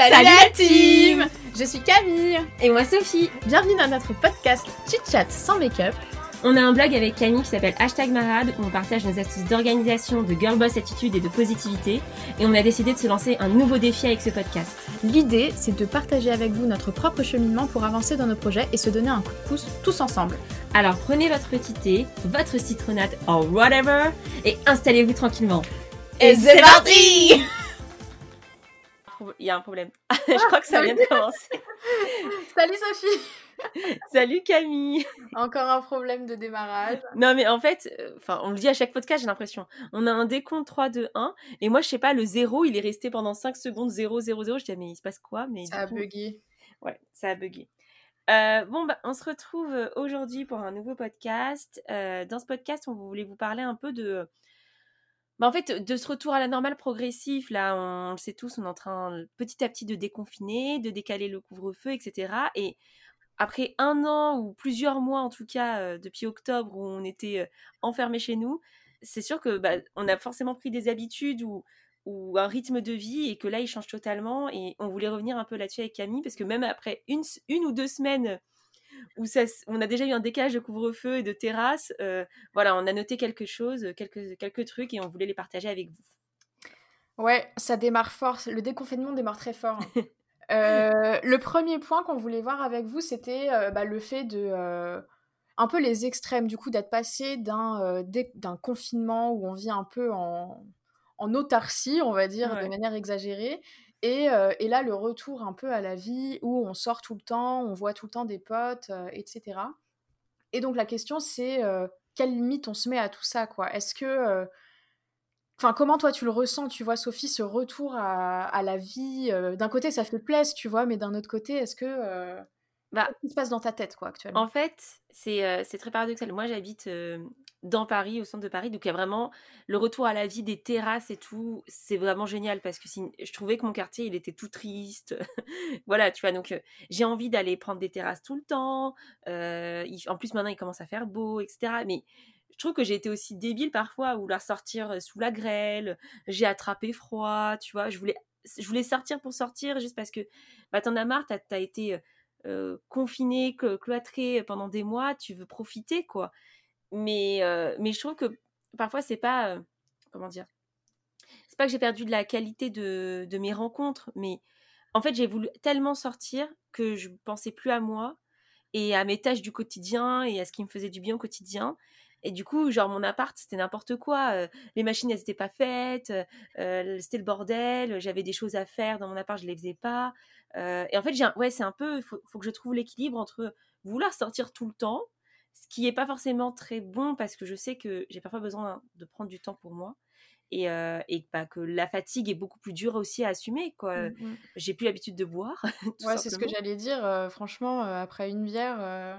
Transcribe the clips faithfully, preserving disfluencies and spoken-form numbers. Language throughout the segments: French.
Salut, Salut la team, team Je suis Camille. Et moi Sophie. Bienvenue dans notre podcast Chit-Chat sans make-up. On a un blog avec Camille qui s'appelle Hashtag Marad, où on partage nos astuces d'organisation, de girl boss attitude et de positivité. Et on a décidé de se lancer un nouveau défi avec ce podcast. L'idée, c'est de partager avec vous notre propre cheminement pour avancer dans nos projets et se donner un coup de pouce tous ensemble. Alors prenez votre petit thé, votre citronnade or whatever, et installez-vous tranquillement. Et, et c'est, c'est parti. Il y a un problème. Je crois ah, que ça vient de commencer. Salut Sophie. Salut Camille. Encore un problème de démarrage. Non mais en fait, enfin euh, on le dit à chaque podcast, j'ai l'impression. On a un décompte trois, deux, un et moi je sais pas, le zéro, il est resté pendant cinq secondes, zéro zéro zéro, je dis mais il se passe quoi mais ça a coup, bugué. Ouais, ça a bugué. Euh, bon bah on se retrouve aujourd'hui pour un nouveau podcast. Euh, dans ce podcast, on voulait vous parler un peu de Bah en fait, de ce retour à la normale progressif, là, on le sait tous, on est en train petit à petit de déconfiner, de décaler le couvre-feu, et cetera. Et après un an ou plusieurs mois, en tout cas, euh, depuis octobre, où on était euh, enfermés chez nous, c'est sûr que bah, on a forcément pris des habitudes ou, ou un rythme de vie et que là, il change totalement. Et on voulait revenir un peu là-dessus avec Camille, parce que même après une, une ou deux semaines où ça, on a déjà eu un décalage de couvre-feu et de terrasse. Euh, voilà, on a noté quelque chose, quelques, quelques trucs et on voulait les partager avec vous. Ouais, ça démarre fort. Le déconfinement démarre très fort. euh, le premier point qu'on voulait voir avec vous, c'était euh, bah, le fait de... Euh, un peu les extrêmes, du coup, d'être passé d'un, euh, dé- d'un confinement où on vit un peu en, en autarcie, on va dire, ouais. de manière exagérée. Et, euh, et là, le retour un peu à la vie où on sort tout le temps, on voit tout le temps des potes, euh, et cetera. Et donc, la question, c'est euh, quelle limite on se met à tout ça, quoi. Est-ce que... Enfin, euh, comment toi, tu le ressens, tu vois, Sophie, ce retour à, à la vie euh, d'un côté, ça fait plaisir, tu vois, mais d'un autre côté, est-ce que... Euh, bah, qu'est-ce qui se passe dans ta tête, quoi, actuellement ? En fait, c'est, euh, c'est très paradoxal. Moi, j'habite... Euh... dans Paris, au centre de Paris, donc il y a vraiment le retour à la vie des terrasses et tout, c'est vraiment génial parce que si, je trouvais que mon quartier il était tout triste voilà tu vois, donc euh, j'ai envie d'aller prendre des terrasses tout le temps, euh, il, en plus maintenant il commence à faire beau, etc. Mais je trouve que j'ai été aussi débile parfois, vouloir sortir sous la grêle, j'ai attrapé froid, tu vois, je voulais, je voulais sortir pour sortir juste parce que bah, t'en as marre, t'as, t'as été euh, confiné, cloîtré pendant des mois, tu veux profiter quoi. Mais, euh, mais je trouve que parfois, c'est pas... Euh, comment dire ? C'est pas que j'ai perdu de la qualité de, de mes rencontres, mais en fait, j'ai voulu tellement sortir que je pensais plus à moi et à mes tâches du quotidien et à ce qui me faisait du bien au quotidien. Et du coup, genre, mon appart, c'était n'importe quoi. Euh, les machines, elles n'étaient pas faites. Euh, c'était le bordel. J'avais des choses à faire dans mon appart, je ne les faisais pas. Euh, et en fait, j'ai un, ouais, c'est un peu... Il faut, faut que je trouve l'équilibre entre vouloir sortir tout le temps, ce qui n'est pas forcément très bon parce que je sais que j'ai parfois besoin de prendre du temps pour moi et, euh, et bah, que la fatigue est beaucoup plus dure aussi à assumer, quoi. Mm-hmm. J'ai plus l'habitude de boire. Ouais, simplement. C'est ce que j'allais dire. Euh, franchement, euh, après une bière, euh,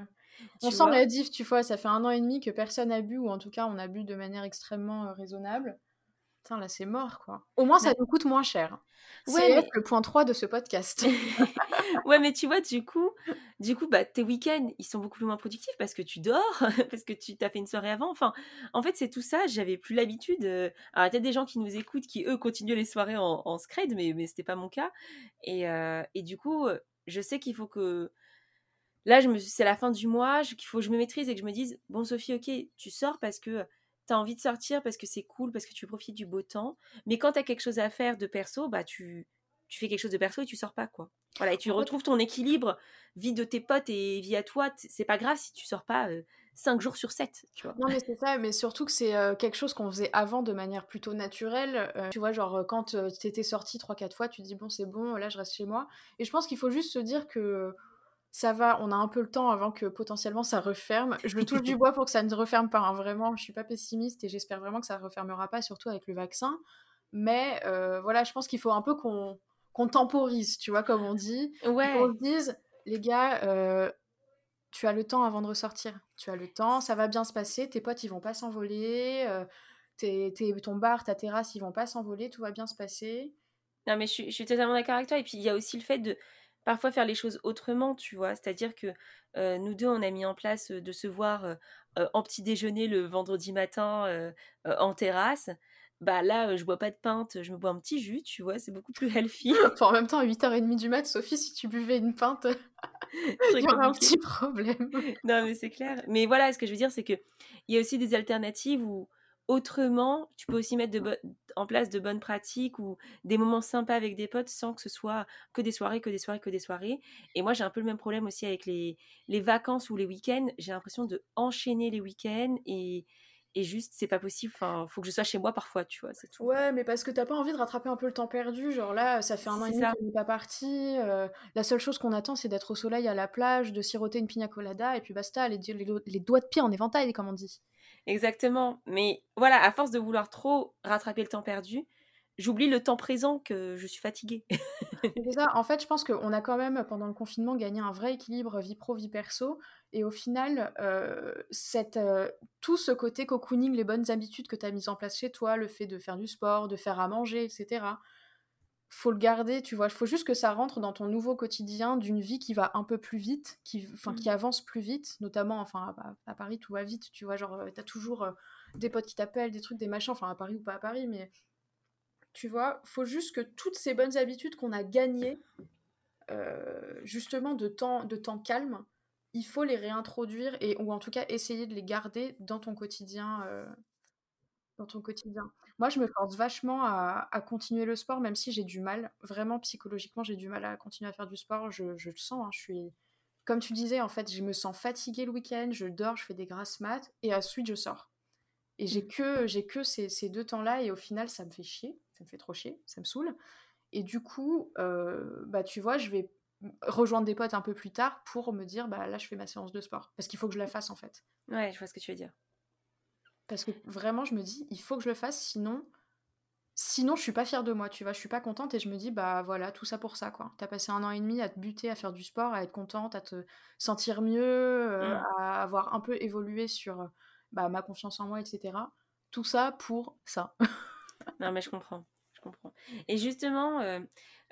on sent la diff, tu vois. Ça fait un an et demi que personne n'a bu ou en tout cas, on a bu de manière extrêmement euh, raisonnable. Putain, là, c'est mort, quoi. Au moins, ça ouais. nous coûte moins cher. C'est ouais, mais... le point trois de ce podcast. Ouais, mais tu vois, du coup, du coup bah, tes week-ends, ils sont beaucoup plus moins productifs parce que tu dors, parce que tu t'as fait une soirée avant. Enfin, en fait, c'est tout ça. J'avais plus l'habitude. Alors, il y a des gens qui nous écoutent, qui, eux, continuent les soirées en, en scred, mais, mais c'était pas mon cas. Et, euh, et du coup, je sais qu'il faut que... Là, je me... c'est la fin du mois, je... qu'il faut que je me maîtrise et que je me dise, bon, Sophie, OK, tu sors parce que... t'as envie de sortir parce que c'est cool, parce que tu profites du beau temps, mais quand t'as quelque chose à faire de perso, bah tu, tu fais quelque chose de perso et tu sors pas, quoi. Voilà, et tu retrouves ton équilibre, vie de tes potes et vie à toi, t- c'est pas grave si tu sors pas euh, cinq jours sur sept, tu vois. Non mais c'est ça, mais surtout que c'est euh, quelque chose qu'on faisait avant de manière plutôt naturelle, euh, tu vois, genre quand euh, t'étais sortie trois quatre fois, tu te dis bon c'est bon, là je reste chez moi, et je pense qu'il faut juste se dire que ça va, on a un peu le temps avant que potentiellement ça referme. Je me touche du bois pour que ça ne referme pas, hein. Vraiment, je suis pas pessimiste et j'espère vraiment que ça ne refermera pas, surtout avec le vaccin. Mais euh, voilà, je pense qu'il faut un peu qu'on, qu'on temporise, tu vois, comme on dit. Ouais. Qu'on se dise, les gars, euh, tu as le temps avant de ressortir. Tu as le temps, ça va bien se passer, tes potes, ils vont pas s'envoler, euh, t'es, t'es, ton bar, ta terrasse, ils vont pas s'envoler, tout va bien se passer. Non, mais je suis, je suis totalement d'accord avec toi. Et puis, il y a aussi le fait de... parfois faire les choses autrement, tu vois, c'est-à-dire que euh, nous deux, on a mis en place euh, de se voir euh, euh, en petit déjeuner le vendredi matin euh, euh, en terrasse, bah là, je bois pas de pinte, je me bois un petit jus, tu vois, c'est beaucoup plus healthy. Enfin, en même temps, à huit heures trente du mat, Sophie, si tu buvais une pinte, il y aurait un petit problème. Non, mais c'est clair. Mais voilà, ce que je veux dire, c'est qu'il y a aussi des alternatives où, autrement, tu peux aussi mettre de bo- en place de bonnes pratiques ou des moments sympas avec des potes sans que ce soit que des soirées, que des soirées, que des soirées. Et moi, j'ai un peu le même problème aussi avec les, les vacances ou les week-ends. J'ai l'impression de enchaîner les week-ends et... Et juste, c'est pas possible, enfin, faut que je sois chez moi parfois, tu vois, c'est tout. Ouais, mais parce que t'as pas envie de rattraper un peu le temps perdu, genre là, ça fait un an et demi qu'on n'est pas parti, euh, la seule chose qu'on attend, c'est d'être au soleil à la plage, de siroter une pina colada, et puis basta, les, les, les doigts de pied en éventail, comme on dit. Exactement, mais voilà, à force de vouloir trop rattraper le temps perdu, j'oublie le temps présent que je suis fatiguée. C'est ça, en fait, je pense qu'on a quand même, pendant le confinement, gagné un vrai équilibre vie pro-vie perso, et au final, euh, cette, euh, tout ce côté cocooning, les bonnes habitudes que tu as mises en place chez toi, le fait de faire du sport, de faire à manger, et cetera, faut le garder, tu vois, il faut juste que ça rentre dans ton nouveau quotidien d'une vie qui va un peu plus vite, qui, enfin, mmh. qui avance plus vite, notamment, enfin, à, à Paris, tout va vite, tu vois, genre, t'as toujours euh, des potes qui t'appellent, des trucs, des machins, enfin, à Paris ou pas à Paris, mais... Tu vois, faut juste que toutes ces bonnes habitudes qu'on a gagnées, euh, justement de temps, de temps calme, il faut les réintroduire et, ou en tout cas essayer de les garder dans ton quotidien. Euh, dans ton quotidien. Moi, je me force vachement à, à continuer le sport, même si j'ai du mal. Vraiment, psychologiquement, j'ai du mal à continuer à faire du sport. Je, je le sens. Hein, je suis, comme tu disais, en fait, je me sens fatiguée le week-end. Je dors, je fais des grasses mat et ensuite je sors. Et j'ai que, j'ai que ces, ces deux temps-là et au final, ça me fait chier. Ça me fait trop chier, ça me saoule. Et du coup, euh, bah, tu vois, je vais rejoindre des potes un peu plus tard pour me dire, bah, là, je fais ma séance de sport. Parce qu'il faut que je la fasse, en fait. Ouais, je vois ce que tu veux dire. Parce que vraiment, je me dis, il faut que je le fasse, sinon, sinon je suis pas fière de moi, tu vois. Je suis pas contente et je me dis, bah voilà, tout ça pour ça, quoi. T'as passé un an et demi à te buter, à faire du sport, à être contente, à te sentir mieux, euh, mmh. à avoir un peu évolué sur bah, ma confiance en moi, et cetera. Tout ça pour ça. Non, mais je comprends. Je comprends. Et justement, euh,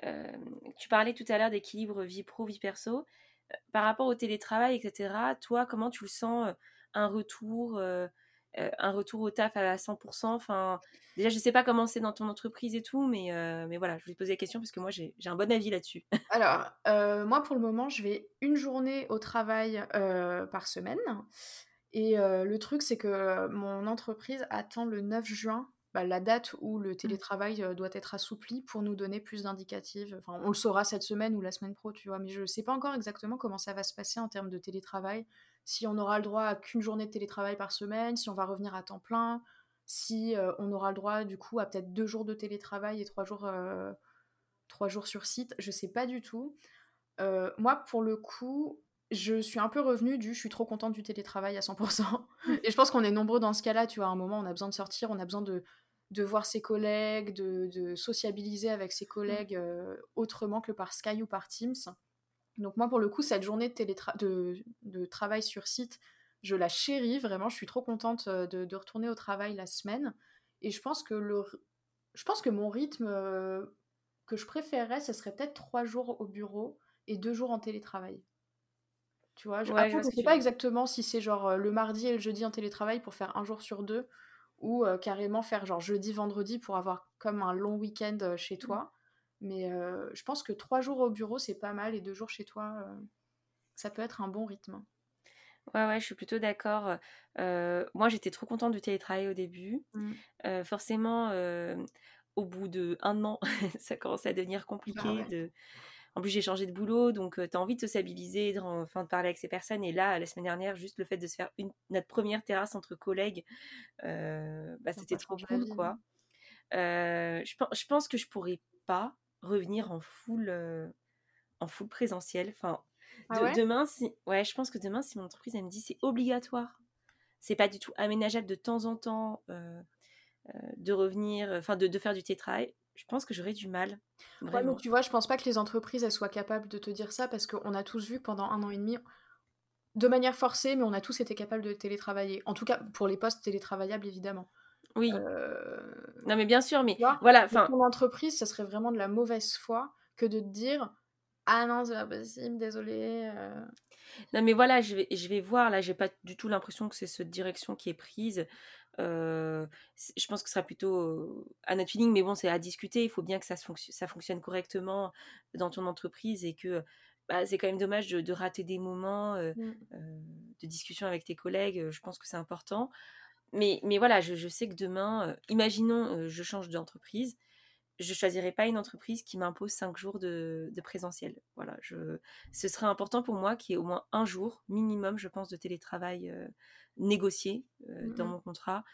euh, tu parlais tout à l'heure d'équilibre vie pro, vie perso. Euh, par rapport au télétravail, et cetera, toi, comment tu le sens euh, un, retour, euh, euh, un retour au taf à cent pour cent enfin, déjà, je ne sais pas comment c'est dans ton entreprise et tout, mais, euh, mais voilà, je voulais te poser la question parce que moi, j'ai, j'ai un bon avis là-dessus. Alors, euh, moi, pour le moment, je vais une journée au travail euh, par semaine. Et euh, le truc, c'est que mon entreprise attend le neuf juin Bah, la date où le télétravail euh, doit être assoupli pour nous donner plus d'indicatives. Enfin, on le saura cette semaine ou la semaine pro, tu vois, mais je ne sais pas encore exactement comment ça va se passer en termes de télétravail, si on aura le droit à qu'une journée de télétravail par semaine, si on va revenir à temps plein, si euh, on aura le droit du coup à peut-être deux jours de télétravail et trois jours, euh, trois jours sur site, je ne sais pas du tout. Euh, moi, pour le coup... Je suis un peu revenue du « je suis trop contente du télétravail à cent pour cent ». Et je pense qu'on est nombreux dans ce cas-là, tu vois, à un moment, on a besoin de sortir, on a besoin de, de voir ses collègues, de, de sociabiliser avec ses collègues euh, autrement que par Sky ou par Teams. Donc moi, pour le coup, cette journée de, télétra- de, de travail sur site, je la chéris, vraiment, je suis trop contente de, de retourner au travail la semaine. Et je pense que, le, je pense que mon rythme euh, que je préférerais, ce serait peut-être trois jours au bureau et deux jours en télétravail. Tu vois, je ne ouais, sais pas veux. exactement si c'est genre le mardi et le jeudi en télétravail pour faire un jour sur deux ou euh, carrément faire genre jeudi, vendredi pour avoir comme un long week-end chez toi. Mmh. Mais euh, je pense que trois jours au bureau, c'est pas mal et deux jours chez toi, euh, ça peut être un bon rythme. Ouais, ouais, je suis plutôt d'accord. Euh, moi, j'étais trop contente du télétravail au début. Mmh. Euh, forcément, euh, au bout d'un an, ça commençait à devenir compliqué ah ouais. de... En plus, j'ai changé de boulot, donc euh, tu as envie de sociabiliser, de, enfin, de parler avec ces personnes. Et là, la semaine dernière, juste le fait de se faire une, notre première terrasse entre collègues, euh, bah, c'était trop cool, quoi. Euh, je, je pense que je pourrais pas revenir en full, euh, en full présentiel. Enfin, de, ah ouais demain, si, ouais, je pense que demain, si mon entreprise elle me dit c'est obligatoire, c'est pas du tout aménageable de temps en temps euh, euh, de revenir, enfin, de, de faire du télétravail. Je pense que j'aurais du mal. Ouais, mais tu vois, je pense pas que les entreprises elles soient capables de te dire ça parce qu'on a tous vu que pendant un an et demi, de manière forcée, mais on a tous été capables de télétravailler. En tout cas, pour les postes télétravaillables, évidemment. Oui. Euh... Non, mais bien sûr, mais voilà. Pour l'entreprise, ça serait vraiment de la mauvaise foi que de te dire ah non, c'est pas possible, désolée. Euh... Non, mais voilà, je vais, je vais voir. Là, j'ai pas du tout l'impression que c'est cette direction qui est prise. Euh, je pense que ce sera plutôt euh, à notre feeling, mais bon, c'est à discuter. Il faut bien que ça, fonc- ça fonctionne correctement dans ton entreprise et que bah, c'est quand même dommage de, de rater des moments euh, mm. euh, de discussion avec tes collègues. Je pense que c'est important. Mais, mais voilà, je, je sais que demain, euh, imaginons, euh, je change d'entreprise. Je ne choisirai pas une entreprise qui m'impose cinq jours de, de présentiel. Voilà, je, ce serait important pour moi qu'il y ait au moins un jour minimum, je pense, de télétravail euh, négocié euh, mmh. dans mon contrat,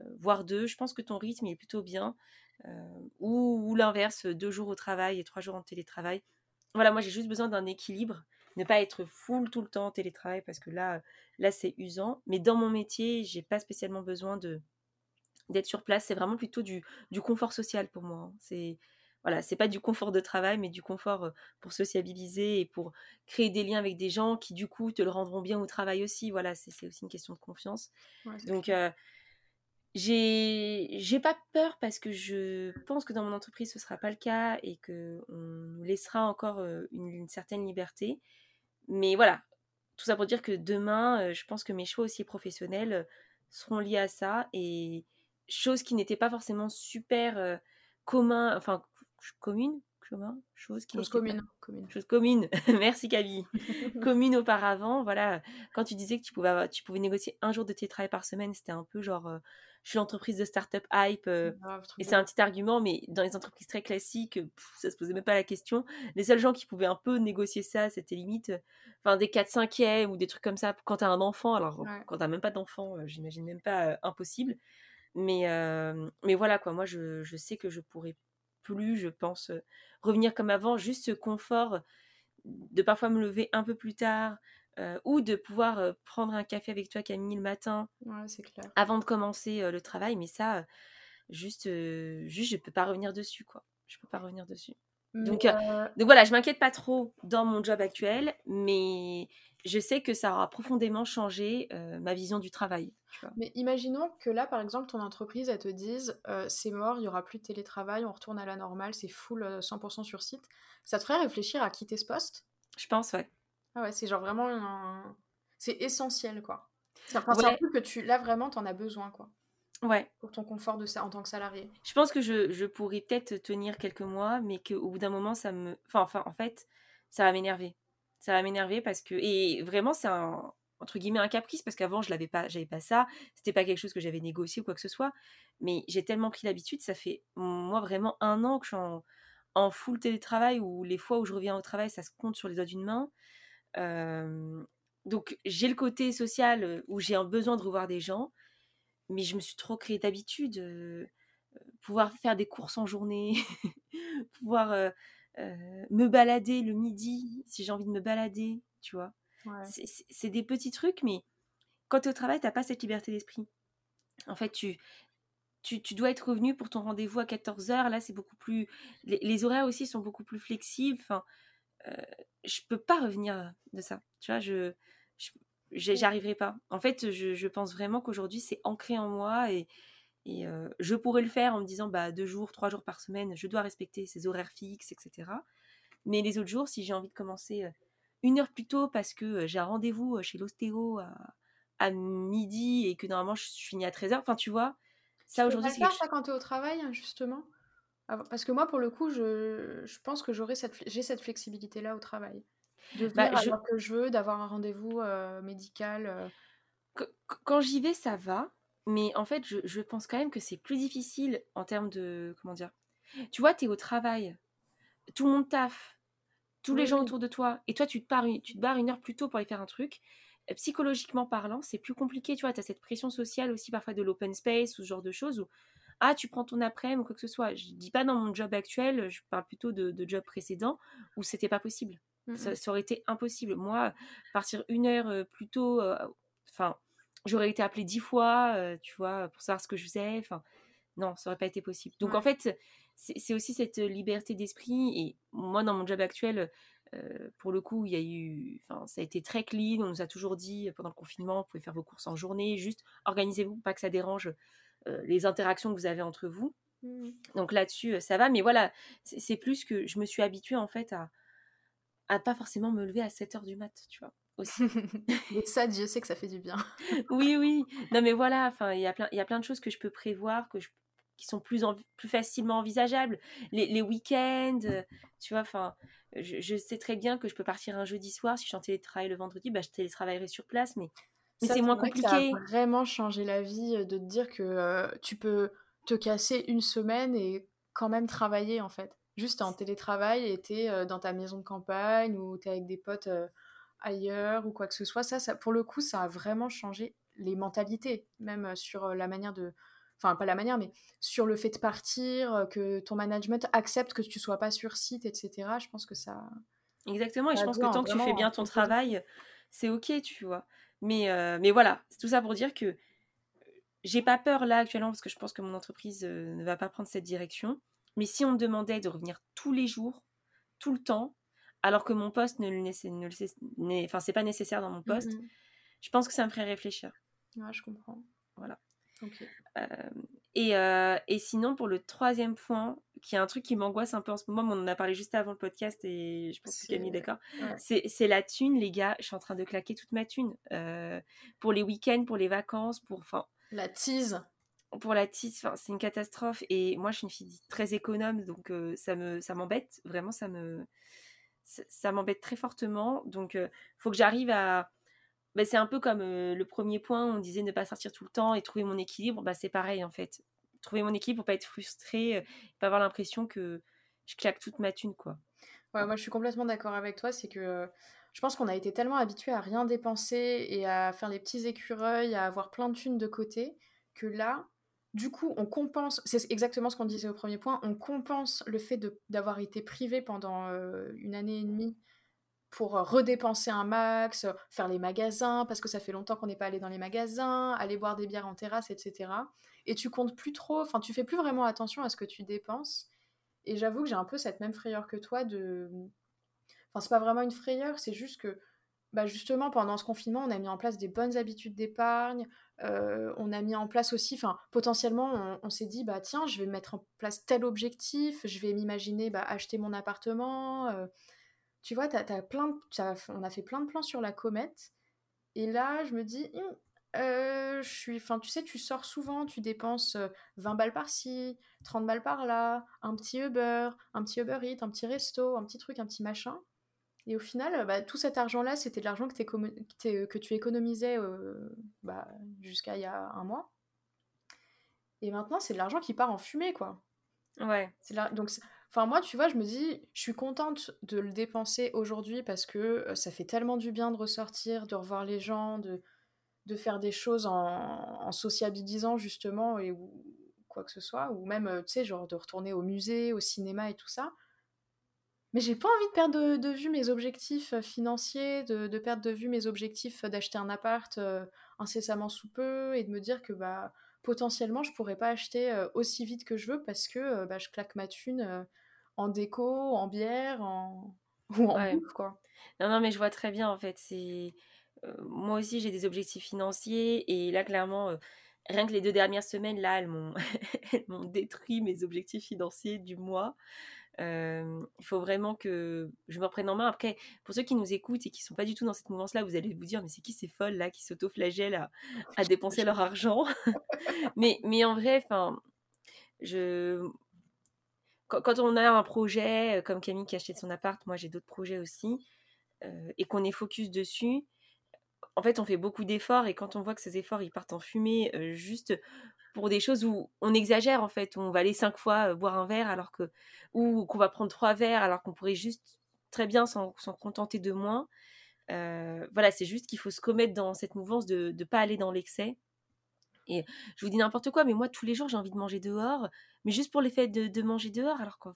euh, voire deux. Je pense que ton rythme est plutôt bien. Euh, ou, ou l'inverse, deux jours au travail et trois jours en télétravail. Voilà, moi, j'ai juste besoin d'un équilibre. Ne pas être full tout le temps en télétravail parce que là, là c'est usant. Mais dans mon métier, je n'ai pas spécialement besoin de... d'être sur place, c'est vraiment plutôt du, du confort social pour moi. C'est, voilà, c'est pas du confort de travail, mais du confort pour sociabiliser et pour créer des liens avec des gens qui, du coup, te le rendront bien au travail aussi. Voilà, c'est, c'est aussi une question de confiance. Ouais, Donc, euh, j'ai, j'ai pas peur parce que je pense que dans mon entreprise, ce sera pas le cas et qu'on nous laissera encore une, une certaine liberté. Mais voilà, tout ça pour dire que demain, je pense que mes choix aussi professionnels seront liés à ça et chose qui n'était pas forcément super euh, commun, enfin commune, commun, chose qui chose commune, pas... commune, chose commune. Merci Camille. Commune auparavant, voilà. Quand tu disais que tu pouvais, avoir, tu pouvais négocier un jour de télétravail par semaine, c'était un peu genre, euh, je suis l'entreprise de start-up hype, euh, ah, et c'est un petit argument, mais dans les entreprises très classiques, pff, ça se posait même pas la question. Les seuls gens qui pouvaient un peu négocier ça, c'était limite, enfin euh, des quatre cinquièmes ou des trucs comme ça. Quand t'as un enfant, alors ouais. Quand t'as même pas d'enfant, euh, j'imagine même pas euh, impossible. Mais, euh, mais voilà, quoi. Moi, je, je sais que je ne pourrai plus, je pense, euh, revenir comme avant. Juste ce confort de parfois me lever un peu plus tard euh, ou de pouvoir euh, prendre un café avec toi, Camille, le matin. Ouais, c'est clair. Avant de commencer euh, le travail. Mais ça, euh, juste, euh, juste, je ne peux pas revenir dessus, quoi. Je ne peux pas revenir dessus. Donc, euh... Euh, donc voilà, je ne m'inquiète pas trop dans mon job actuel, mais... je sais que ça aura profondément changé euh, ma vision du travail. Tu vois. Mais imaginons que là, par exemple, ton entreprise, elle te dise euh, « c'est mort, il n'y aura plus de télétravail, on retourne à la normale, c'est full cent pour cent sur site ». Ça te ferait réfléchir à quitter ce poste ? Je pense, ouais. Ah ouais, c'est genre vraiment... Un... C'est essentiel, quoi. C'est ouais. Un truc que tu... Là, vraiment, t'en as besoin, quoi. Ouais. Pour ton confort de ça, en tant que salarié. Je pense que je, je pourrais peut-être tenir quelques mois, mais qu'au bout d'un moment, ça me... Enfin, enfin en fait, ça va m'énerver. Ça va m'énerver parce que... Et vraiment, c'est un, entre guillemets, un caprice parce qu'avant, je n'avais pas, j'avais pas ça. C'était pas quelque chose que j'avais négocié ou quoi que ce soit. Mais j'ai tellement pris l'habitude. Ça fait, moi, vraiment un an que je suis en, en full télétravail où les fois où je reviens au travail, ça se compte sur les doigts d'une main. Euh, donc, j'ai le côté social où j'ai un besoin de revoir des gens. Mais je me suis trop créée d'habitude. Euh, pouvoir faire des courses en journée. pouvoir... Euh, Euh, me balader le midi si j'ai envie de me balader, tu vois. Ouais. c'est, c'est, c'est des petits trucs, mais quand t'es au travail, t'as pas cette liberté d'esprit. En fait, tu, tu, tu dois être revenu pour ton rendez-vous à quatorze heures. Là, c'est beaucoup plus... Les, les horaires aussi sont beaucoup plus flexibles. Enfin, euh, je peux pas revenir de ça. Tu vois, je, je, j'arriverai pas. En fait, je, je pense vraiment qu'aujourd'hui, c'est ancré en moi et... Et euh, je pourrais le faire en me disant bah, deux jours, trois jours par semaine, je dois respecter ces horaires fixes, et cetera. Mais les autres jours, si j'ai envie de commencer une heure plus tôt parce que j'ai un rendez-vous chez l'ostéo à, à midi et que normalement je finis à treize heures, enfin tu vois, ça tu aujourd'hui c'est... Tu peux pas faire ça quand t'es au travail, justement ? Parce que moi, pour le coup, je, je pense que j'aurai cette, j'ai cette flexibilité-là au travail. De venir bah, je... à l'heure que je veux, d'avoir un rendez-vous euh, médical. Euh... Qu- quand j'y vais, ça va. Mais en fait, je, je pense quand même que c'est plus difficile en termes de... Comment dire ? Tu vois, t'es au travail, tout le monde taffe, tous oui, les gens oui. autour de toi, et toi, tu te, pars, tu te barres une heure plus tôt pour aller faire un truc. Psychologiquement parlant, c'est plus compliqué, tu vois. T'as cette pression sociale aussi parfois de l'open space ou ce genre de choses où, ah, tu prends ton après-midi ou quoi que ce soit. Je dis pas dans mon job actuel, je parle plutôt de, de job précédent où c'était pas possible. Mm-hmm. Ça, ça aurait été impossible. Moi, partir une heure plus tôt... Enfin... Euh, J'aurais été appelée dix fois, euh, tu vois, pour savoir ce que je faisais. Enfin, non, ça n'aurait pas été possible. Donc, ouais. En fait, c'est, c'est aussi cette liberté d'esprit. Et moi, dans mon job actuel, euh, pour le coup, il y a eu, enfin, ça a été très clean. On nous a toujours dit, pendant le confinement, vous pouvez faire vos courses en journée. Juste, organisez-vous, pas que ça dérange euh, les interactions que vous avez entre vous. Mmh. Donc là-dessus, ça va. Mais voilà, c'est, c'est plus que je me suis habituée, en fait, à, à pas forcément me lever à sept heures du mat, tu vois, aussi. Et ça, Dieu sait que ça fait du bien. Oui, oui. Non, mais voilà, il y a plein, il y a plein de choses que je peux prévoir, que je, qui sont plus, envi- plus facilement envisageables. Les, les week-ends, tu vois, enfin, je, je sais très bien que je peux partir un jeudi soir. Si je suis en télétravail le vendredi, bah, je télétravaillerai sur place, mais, mais ça, c'est moins compliqué. Ça a vraiment changé la vie de te dire que euh, tu peux te casser une semaine et quand même travailler, en fait. Juste en télétravail et t'es euh, dans ta maison de campagne ou t'es avec des potes euh, ailleurs ou quoi que ce soit. Ça, ça, pour le coup, ça a vraiment changé les mentalités, même sur la manière de... Enfin, pas la manière, mais sur le fait de partir, que ton management accepte que tu sois pas sur site, et cetera. Je pense que ça... Exactement, et ça je pense que tant que tu fais bien ton travail, c'est OK, tu vois. Mais, euh, mais voilà, c'est tout ça pour dire que j'ai pas peur là actuellement parce que je pense que mon entreprise euh, ne va pas prendre cette direction. Mais si on me demandait de revenir tous les jours, tout le temps, alors que mon poste ne le nécess... ne le sé... n'est... enfin, c'est pas nécessaire dans mon poste, mm-hmm. je pense que ça me ferait réfléchir. Ouais, je comprends. Voilà. Okay. Euh, et, euh, et sinon, pour le troisième point, qui est un truc qui m'angoisse un peu en ce moment, on en a parlé juste avant le podcast et je pense c'est... que Camille est d'accord, ouais. c'est, c'est la thune, les gars. Je suis en train de claquer toute ma thune. Euh, pour les week-ends, pour les vacances, pour... Enfin, la tease pour la tisse, c'est une catastrophe et moi je suis une fille très économe donc euh, ça, me, ça m'embête, vraiment ça, me, ça, ça m'embête très fortement donc il euh, faut que j'arrive à bah, c'est un peu comme euh, le premier point on disait ne pas sortir tout le temps et trouver mon équilibre, bah, c'est pareil en fait, trouver mon équilibre pour pas être frustrée, euh, pas avoir l'impression que je claque toute ma thune quoi. Ouais, moi je suis complètement d'accord avec toi, c'est que euh, je pense qu'on a été tellement habitués à rien dépenser et à faire les petits écureuils, à avoir plein de thunes de côté que là du coup, on compense, c'est exactement ce qu'on disait au premier point, on compense le fait de, d'avoir été privé pendant euh, une année et demie pour euh, redépenser un max, euh, faire les magasins, parce que ça fait longtemps qu'on n'est pas allé dans les magasins, aller boire des bières en terrasse, et cetera. Et tu comptes plus trop, enfin tu fais plus vraiment attention à ce que tu dépenses. Et j'avoue que j'ai un peu cette même frayeur que toi de... Enfin, c'est pas vraiment une frayeur, c'est juste que bah justement, pendant ce confinement, on a mis en place des bonnes habitudes d'épargne, euh, on a mis en place aussi, enfin, potentiellement, on, on s'est dit, bah tiens, je vais mettre en place tel objectif, je vais m'imaginer bah, acheter mon appartement, euh, tu vois, t'as, t'as plein de, t'as, on a fait plein de plans sur la comète, et là, je me dis, hm, euh, je suis, enfin, tu sais, tu sors souvent, tu dépenses vingt balles par-ci, trente balles par-là, un petit Uber, un petit Uber Eats, un petit resto, un petit truc, un petit machin. Et au final, bah, tout cet argent-là, c'était de l'argent que, t'es com- t'es, que tu économisais euh, bah, jusqu'à il y a un mois. Et maintenant, c'est de l'argent qui part en fumée, quoi. Ouais. C'est la... Donc, c'est... Enfin, moi, tu vois, je me dis, je suis contente de le dépenser aujourd'hui parce que euh, ça fait tellement du bien de ressortir, de revoir les gens, de, de faire des choses en, en sociabilisant, justement, et ou quoi que ce soit. Ou même, euh, tu sais, genre de retourner au musée, au cinéma et tout ça. Mais j'ai pas envie de perdre de, de vue mes objectifs financiers, de, de perdre de vue mes objectifs d'acheter un appart euh, incessamment sous peu et de me dire que bah, potentiellement je pourrais pas acheter euh, aussi vite que je veux parce que euh, bah, je claque ma thune euh, en déco, en bière, en... ou en bouffe, ouais. quoi. Non, non, mais je vois très bien en fait. C'est... Euh, moi aussi j'ai des objectifs financiers et là clairement, euh, rien que les deux dernières semaines, là, elles m'ont, elles m'ont détruit mes objectifs financiers du mois. Il euh, faut vraiment que je me reprenne en main. Après, pour ceux qui nous écoutent et qui ne sont pas du tout dans cette mouvance-là, vous allez vous dire, mais c'est qui ces folles là qui s'autoflagellent à, à dépenser leur argent. mais, mais en vrai, je... quand, quand on a un projet, comme Camille qui a acheté son appart, moi j'ai d'autres projets aussi, euh, et qu'on est focus dessus, en fait, on fait beaucoup d'efforts et quand on voit que ces efforts, ils partent en fumée euh, juste... pour des choses où on exagère en fait, où on va aller cinq fois euh, boire un verre alors que, ou qu'on va prendre trois verres alors qu'on pourrait juste très bien s'en, s'en contenter de moins. Euh, voilà, c'est juste qu'il faut se commettre dans cette mouvance de ne pas aller dans l'excès. Et je vous dis n'importe quoi, mais moi tous les jours j'ai envie de manger dehors, mais juste pour l'effet de, de manger dehors alors que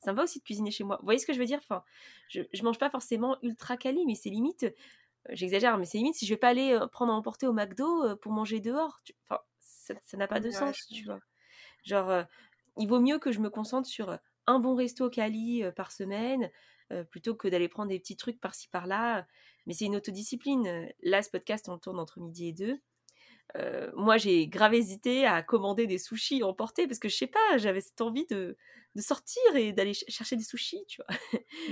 ça me va aussi de cuisiner chez moi. Vous voyez ce que je veux dire ? Enfin, je, je mange pas forcément ultra quali, mais c'est limite, euh, j'exagère, mais c'est limite si je vais pas aller euh, prendre à emporter au McDo euh, pour manger dehors. Tu, enfin, Ça, ça n'a pas de ouais, sens, tu vois. Genre, euh, il vaut mieux que je me concentre sur un bon resto quali euh, par semaine, euh, plutôt que d'aller prendre des petits trucs par-ci, par-là. Mais c'est une autodiscipline. Là, ce podcast, on le tourne entre midi et deux. Euh, moi, j'ai grave hésité à commander des sushis emportés parce que je sais pas, j'avais cette envie de, de sortir et d'aller ch- chercher des sushis, tu vois.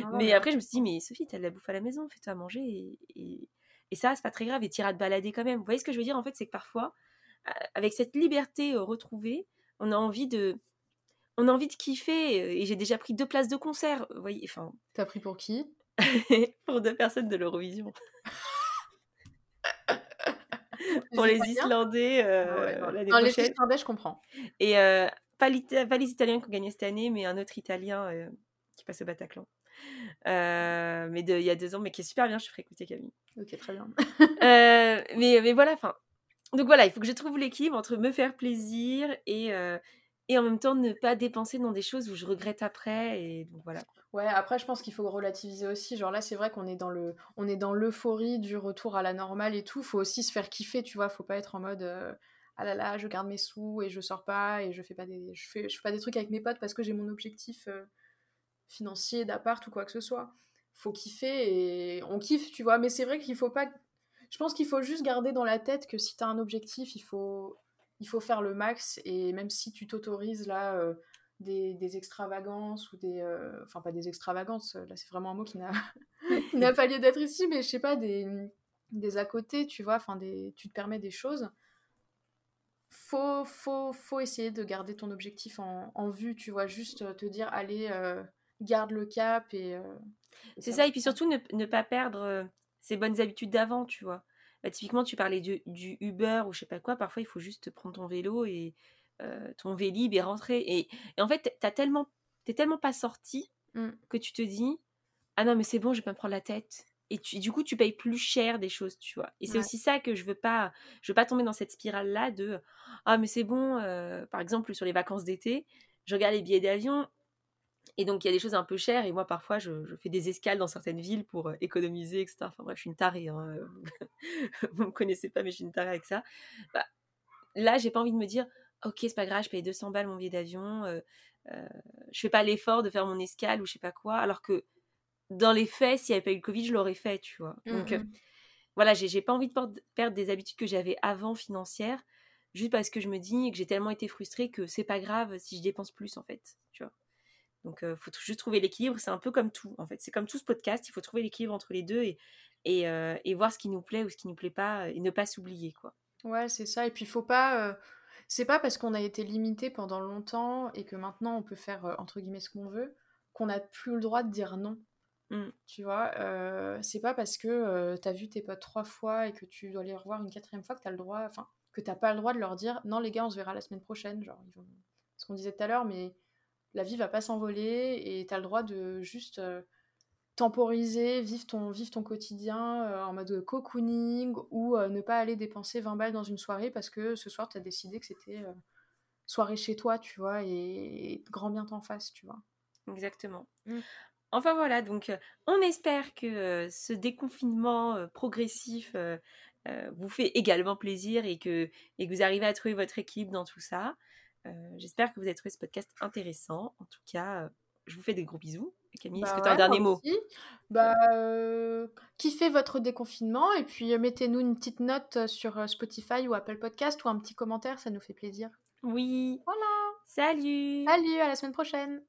Ah, mais ouais. Après, je me suis dit, mais Sophie, t'as de la bouffe à la maison, fais-toi à manger et, et, et ça, c'est pas très grave et t'iras te balader quand même. Vous voyez ce que je veux dire, en fait, c'est que parfois, avec cette liberté euh, retrouvée, on a envie de, on a envie de kiffer et j'ai déjà pris deux places de concert. Vous voyez, enfin. T'as pris pour qui? Pour deux personnes de l'Eurovision. Pour les Islandais, euh, ah ouais, l'année non, prochaine. Les Islandais, je comprends. Et euh, pas, pas les Italiens qui ont gagné cette année, mais un autre Italien euh, qui passe au Bataclan. Euh, mais de, il y a deux ans, mais qui est super bien, je ferai écouter Camille. Ok, très bien. euh, mais, mais voilà, enfin... Donc voilà, il faut que je trouve l'équilibre entre me faire plaisir et... Euh, et en même temps, ne pas dépenser dans des choses où je regrette après. Et donc voilà. Ouais, après, je pense qu'il faut relativiser aussi. Genre là, c'est vrai qu'on est dans le, on est dans l'euphorie du retour à la normale et tout. Faut aussi se faire kiffer, tu vois. Faut pas être en mode euh, ah là là, je garde mes sous et je sors pas et je fais pas des, je fais, je fais pas des trucs avec mes potes parce que j'ai mon objectif euh, financier d'appart ou quoi que ce soit. Faut kiffer et on kiffe, tu vois. Mais c'est vrai qu'il faut pas. Je pense qu'il faut juste garder dans la tête que si t'as un objectif, il faut. Il faut faire le max, et même si tu t'autorises là euh, des, des extravagances ou des, euh, enfin pas des extravagances, là c'est vraiment un mot qui n'a, qui n'a pas lieu d'être ici, mais je sais pas des, des à côté, tu vois, enfin des, tu te permets des choses. Faut, faut, faut essayer de garder ton objectif en, en vue, tu vois, juste te dire allez, euh, garde le cap et. Euh, et c'est ça, ça et puis surtout ne, ne pas perdre ses bonnes habitudes d'avant, tu vois. Bah, typiquement, tu parlais du, du Uber ou je sais pas quoi. Parfois, il faut juste prendre ton vélo et euh, ton Vélib et rentrer. Et, et en fait, t'as tellement, t'es tellement pas sorti mm. que tu te dis ah non mais c'est bon, je vais pas me prendre la tête. Et tu, du coup, tu payes plus cher des choses, tu vois. Et c'est ouais. aussi ça que je veux pas. Je veux pas tomber dans cette spirale là de ah mais c'est bon. Euh, par exemple, sur les vacances d'été, je regarde les billets d'avion. Et donc, il y a des choses un peu chères. Et moi, parfois, je, je fais des escales dans certaines villes pour euh, économiser, et cetera. Enfin bref, je suis une tarée. Hein. Vous ne me connaissez pas, mais je suis une tarée avec ça. Bah, là, je n'ai pas envie de me dire « Ok, c'est pas grave, je paye deux cents balles mon billet d'avion. Euh, euh, je ne fais pas l'effort de faire mon escale ou je ne sais pas quoi. » Alors que, dans les faits, s'il n'y avait pas eu le Covid, je l'aurais fait, tu vois. Mm-hmm. Donc, euh, voilà, je n'ai pas envie de por- perdre des habitudes que j'avais avant financières juste parce que je me dis que j'ai tellement été frustrée que ce n'est pas grave si je dépense plus, en fait, tu vois. Donc, il euh, faut juste trouver l'équilibre. C'est un peu comme tout, en fait. C'est comme tout ce podcast. Il faut trouver l'équilibre entre les deux et, et, euh, et voir ce qui nous plaît ou ce qui ne nous plaît pas et ne pas s'oublier, quoi. Ouais, c'est ça. Et puis, il ne faut pas... Euh... C'est pas parce qu'on a été limité pendant longtemps et que maintenant, on peut faire, euh, entre guillemets, ce qu'on veut, qu'on n'a plus le droit de dire non. Mm. Tu vois euh, c'est pas parce que euh, tu as vu tes potes trois fois et que tu dois les revoir une quatrième fois que tu as le droit... Enfin, que tu n'as pas le droit de leur dire « Non, les gars, on se verra la semaine prochaine. » Genre, ils vont... ce qu'on disait tout à l'heure, mais... La vie va pas s'envoler et t'as le droit de juste euh, temporiser, vivre ton, vivre ton quotidien euh, en mode cocooning ou euh, ne pas aller dépenser vingt balles dans une soirée parce que ce soir t'as décidé que c'était euh, soirée chez toi, tu vois, et, et grand bien t'en fasse, tu vois. Exactement. Mm. Enfin voilà, donc on espère que euh, ce déconfinement euh, progressif euh, euh, vous fait également plaisir et que, et que vous arrivez à trouver votre équilibre dans tout ça. Euh, j'espère que vous avez trouvé ce podcast intéressant. En tout cas, euh, je vous fais des gros bisous. Camille, bah est-ce que tu as ouais, un dernier mot ? Bah, euh, kiffez votre déconfinement et puis euh, mettez-nous une petite note sur euh, Spotify ou Apple Podcast ou un petit commentaire, ça nous fait plaisir. Oui. Voilà. Salut. Salut, à la semaine prochaine.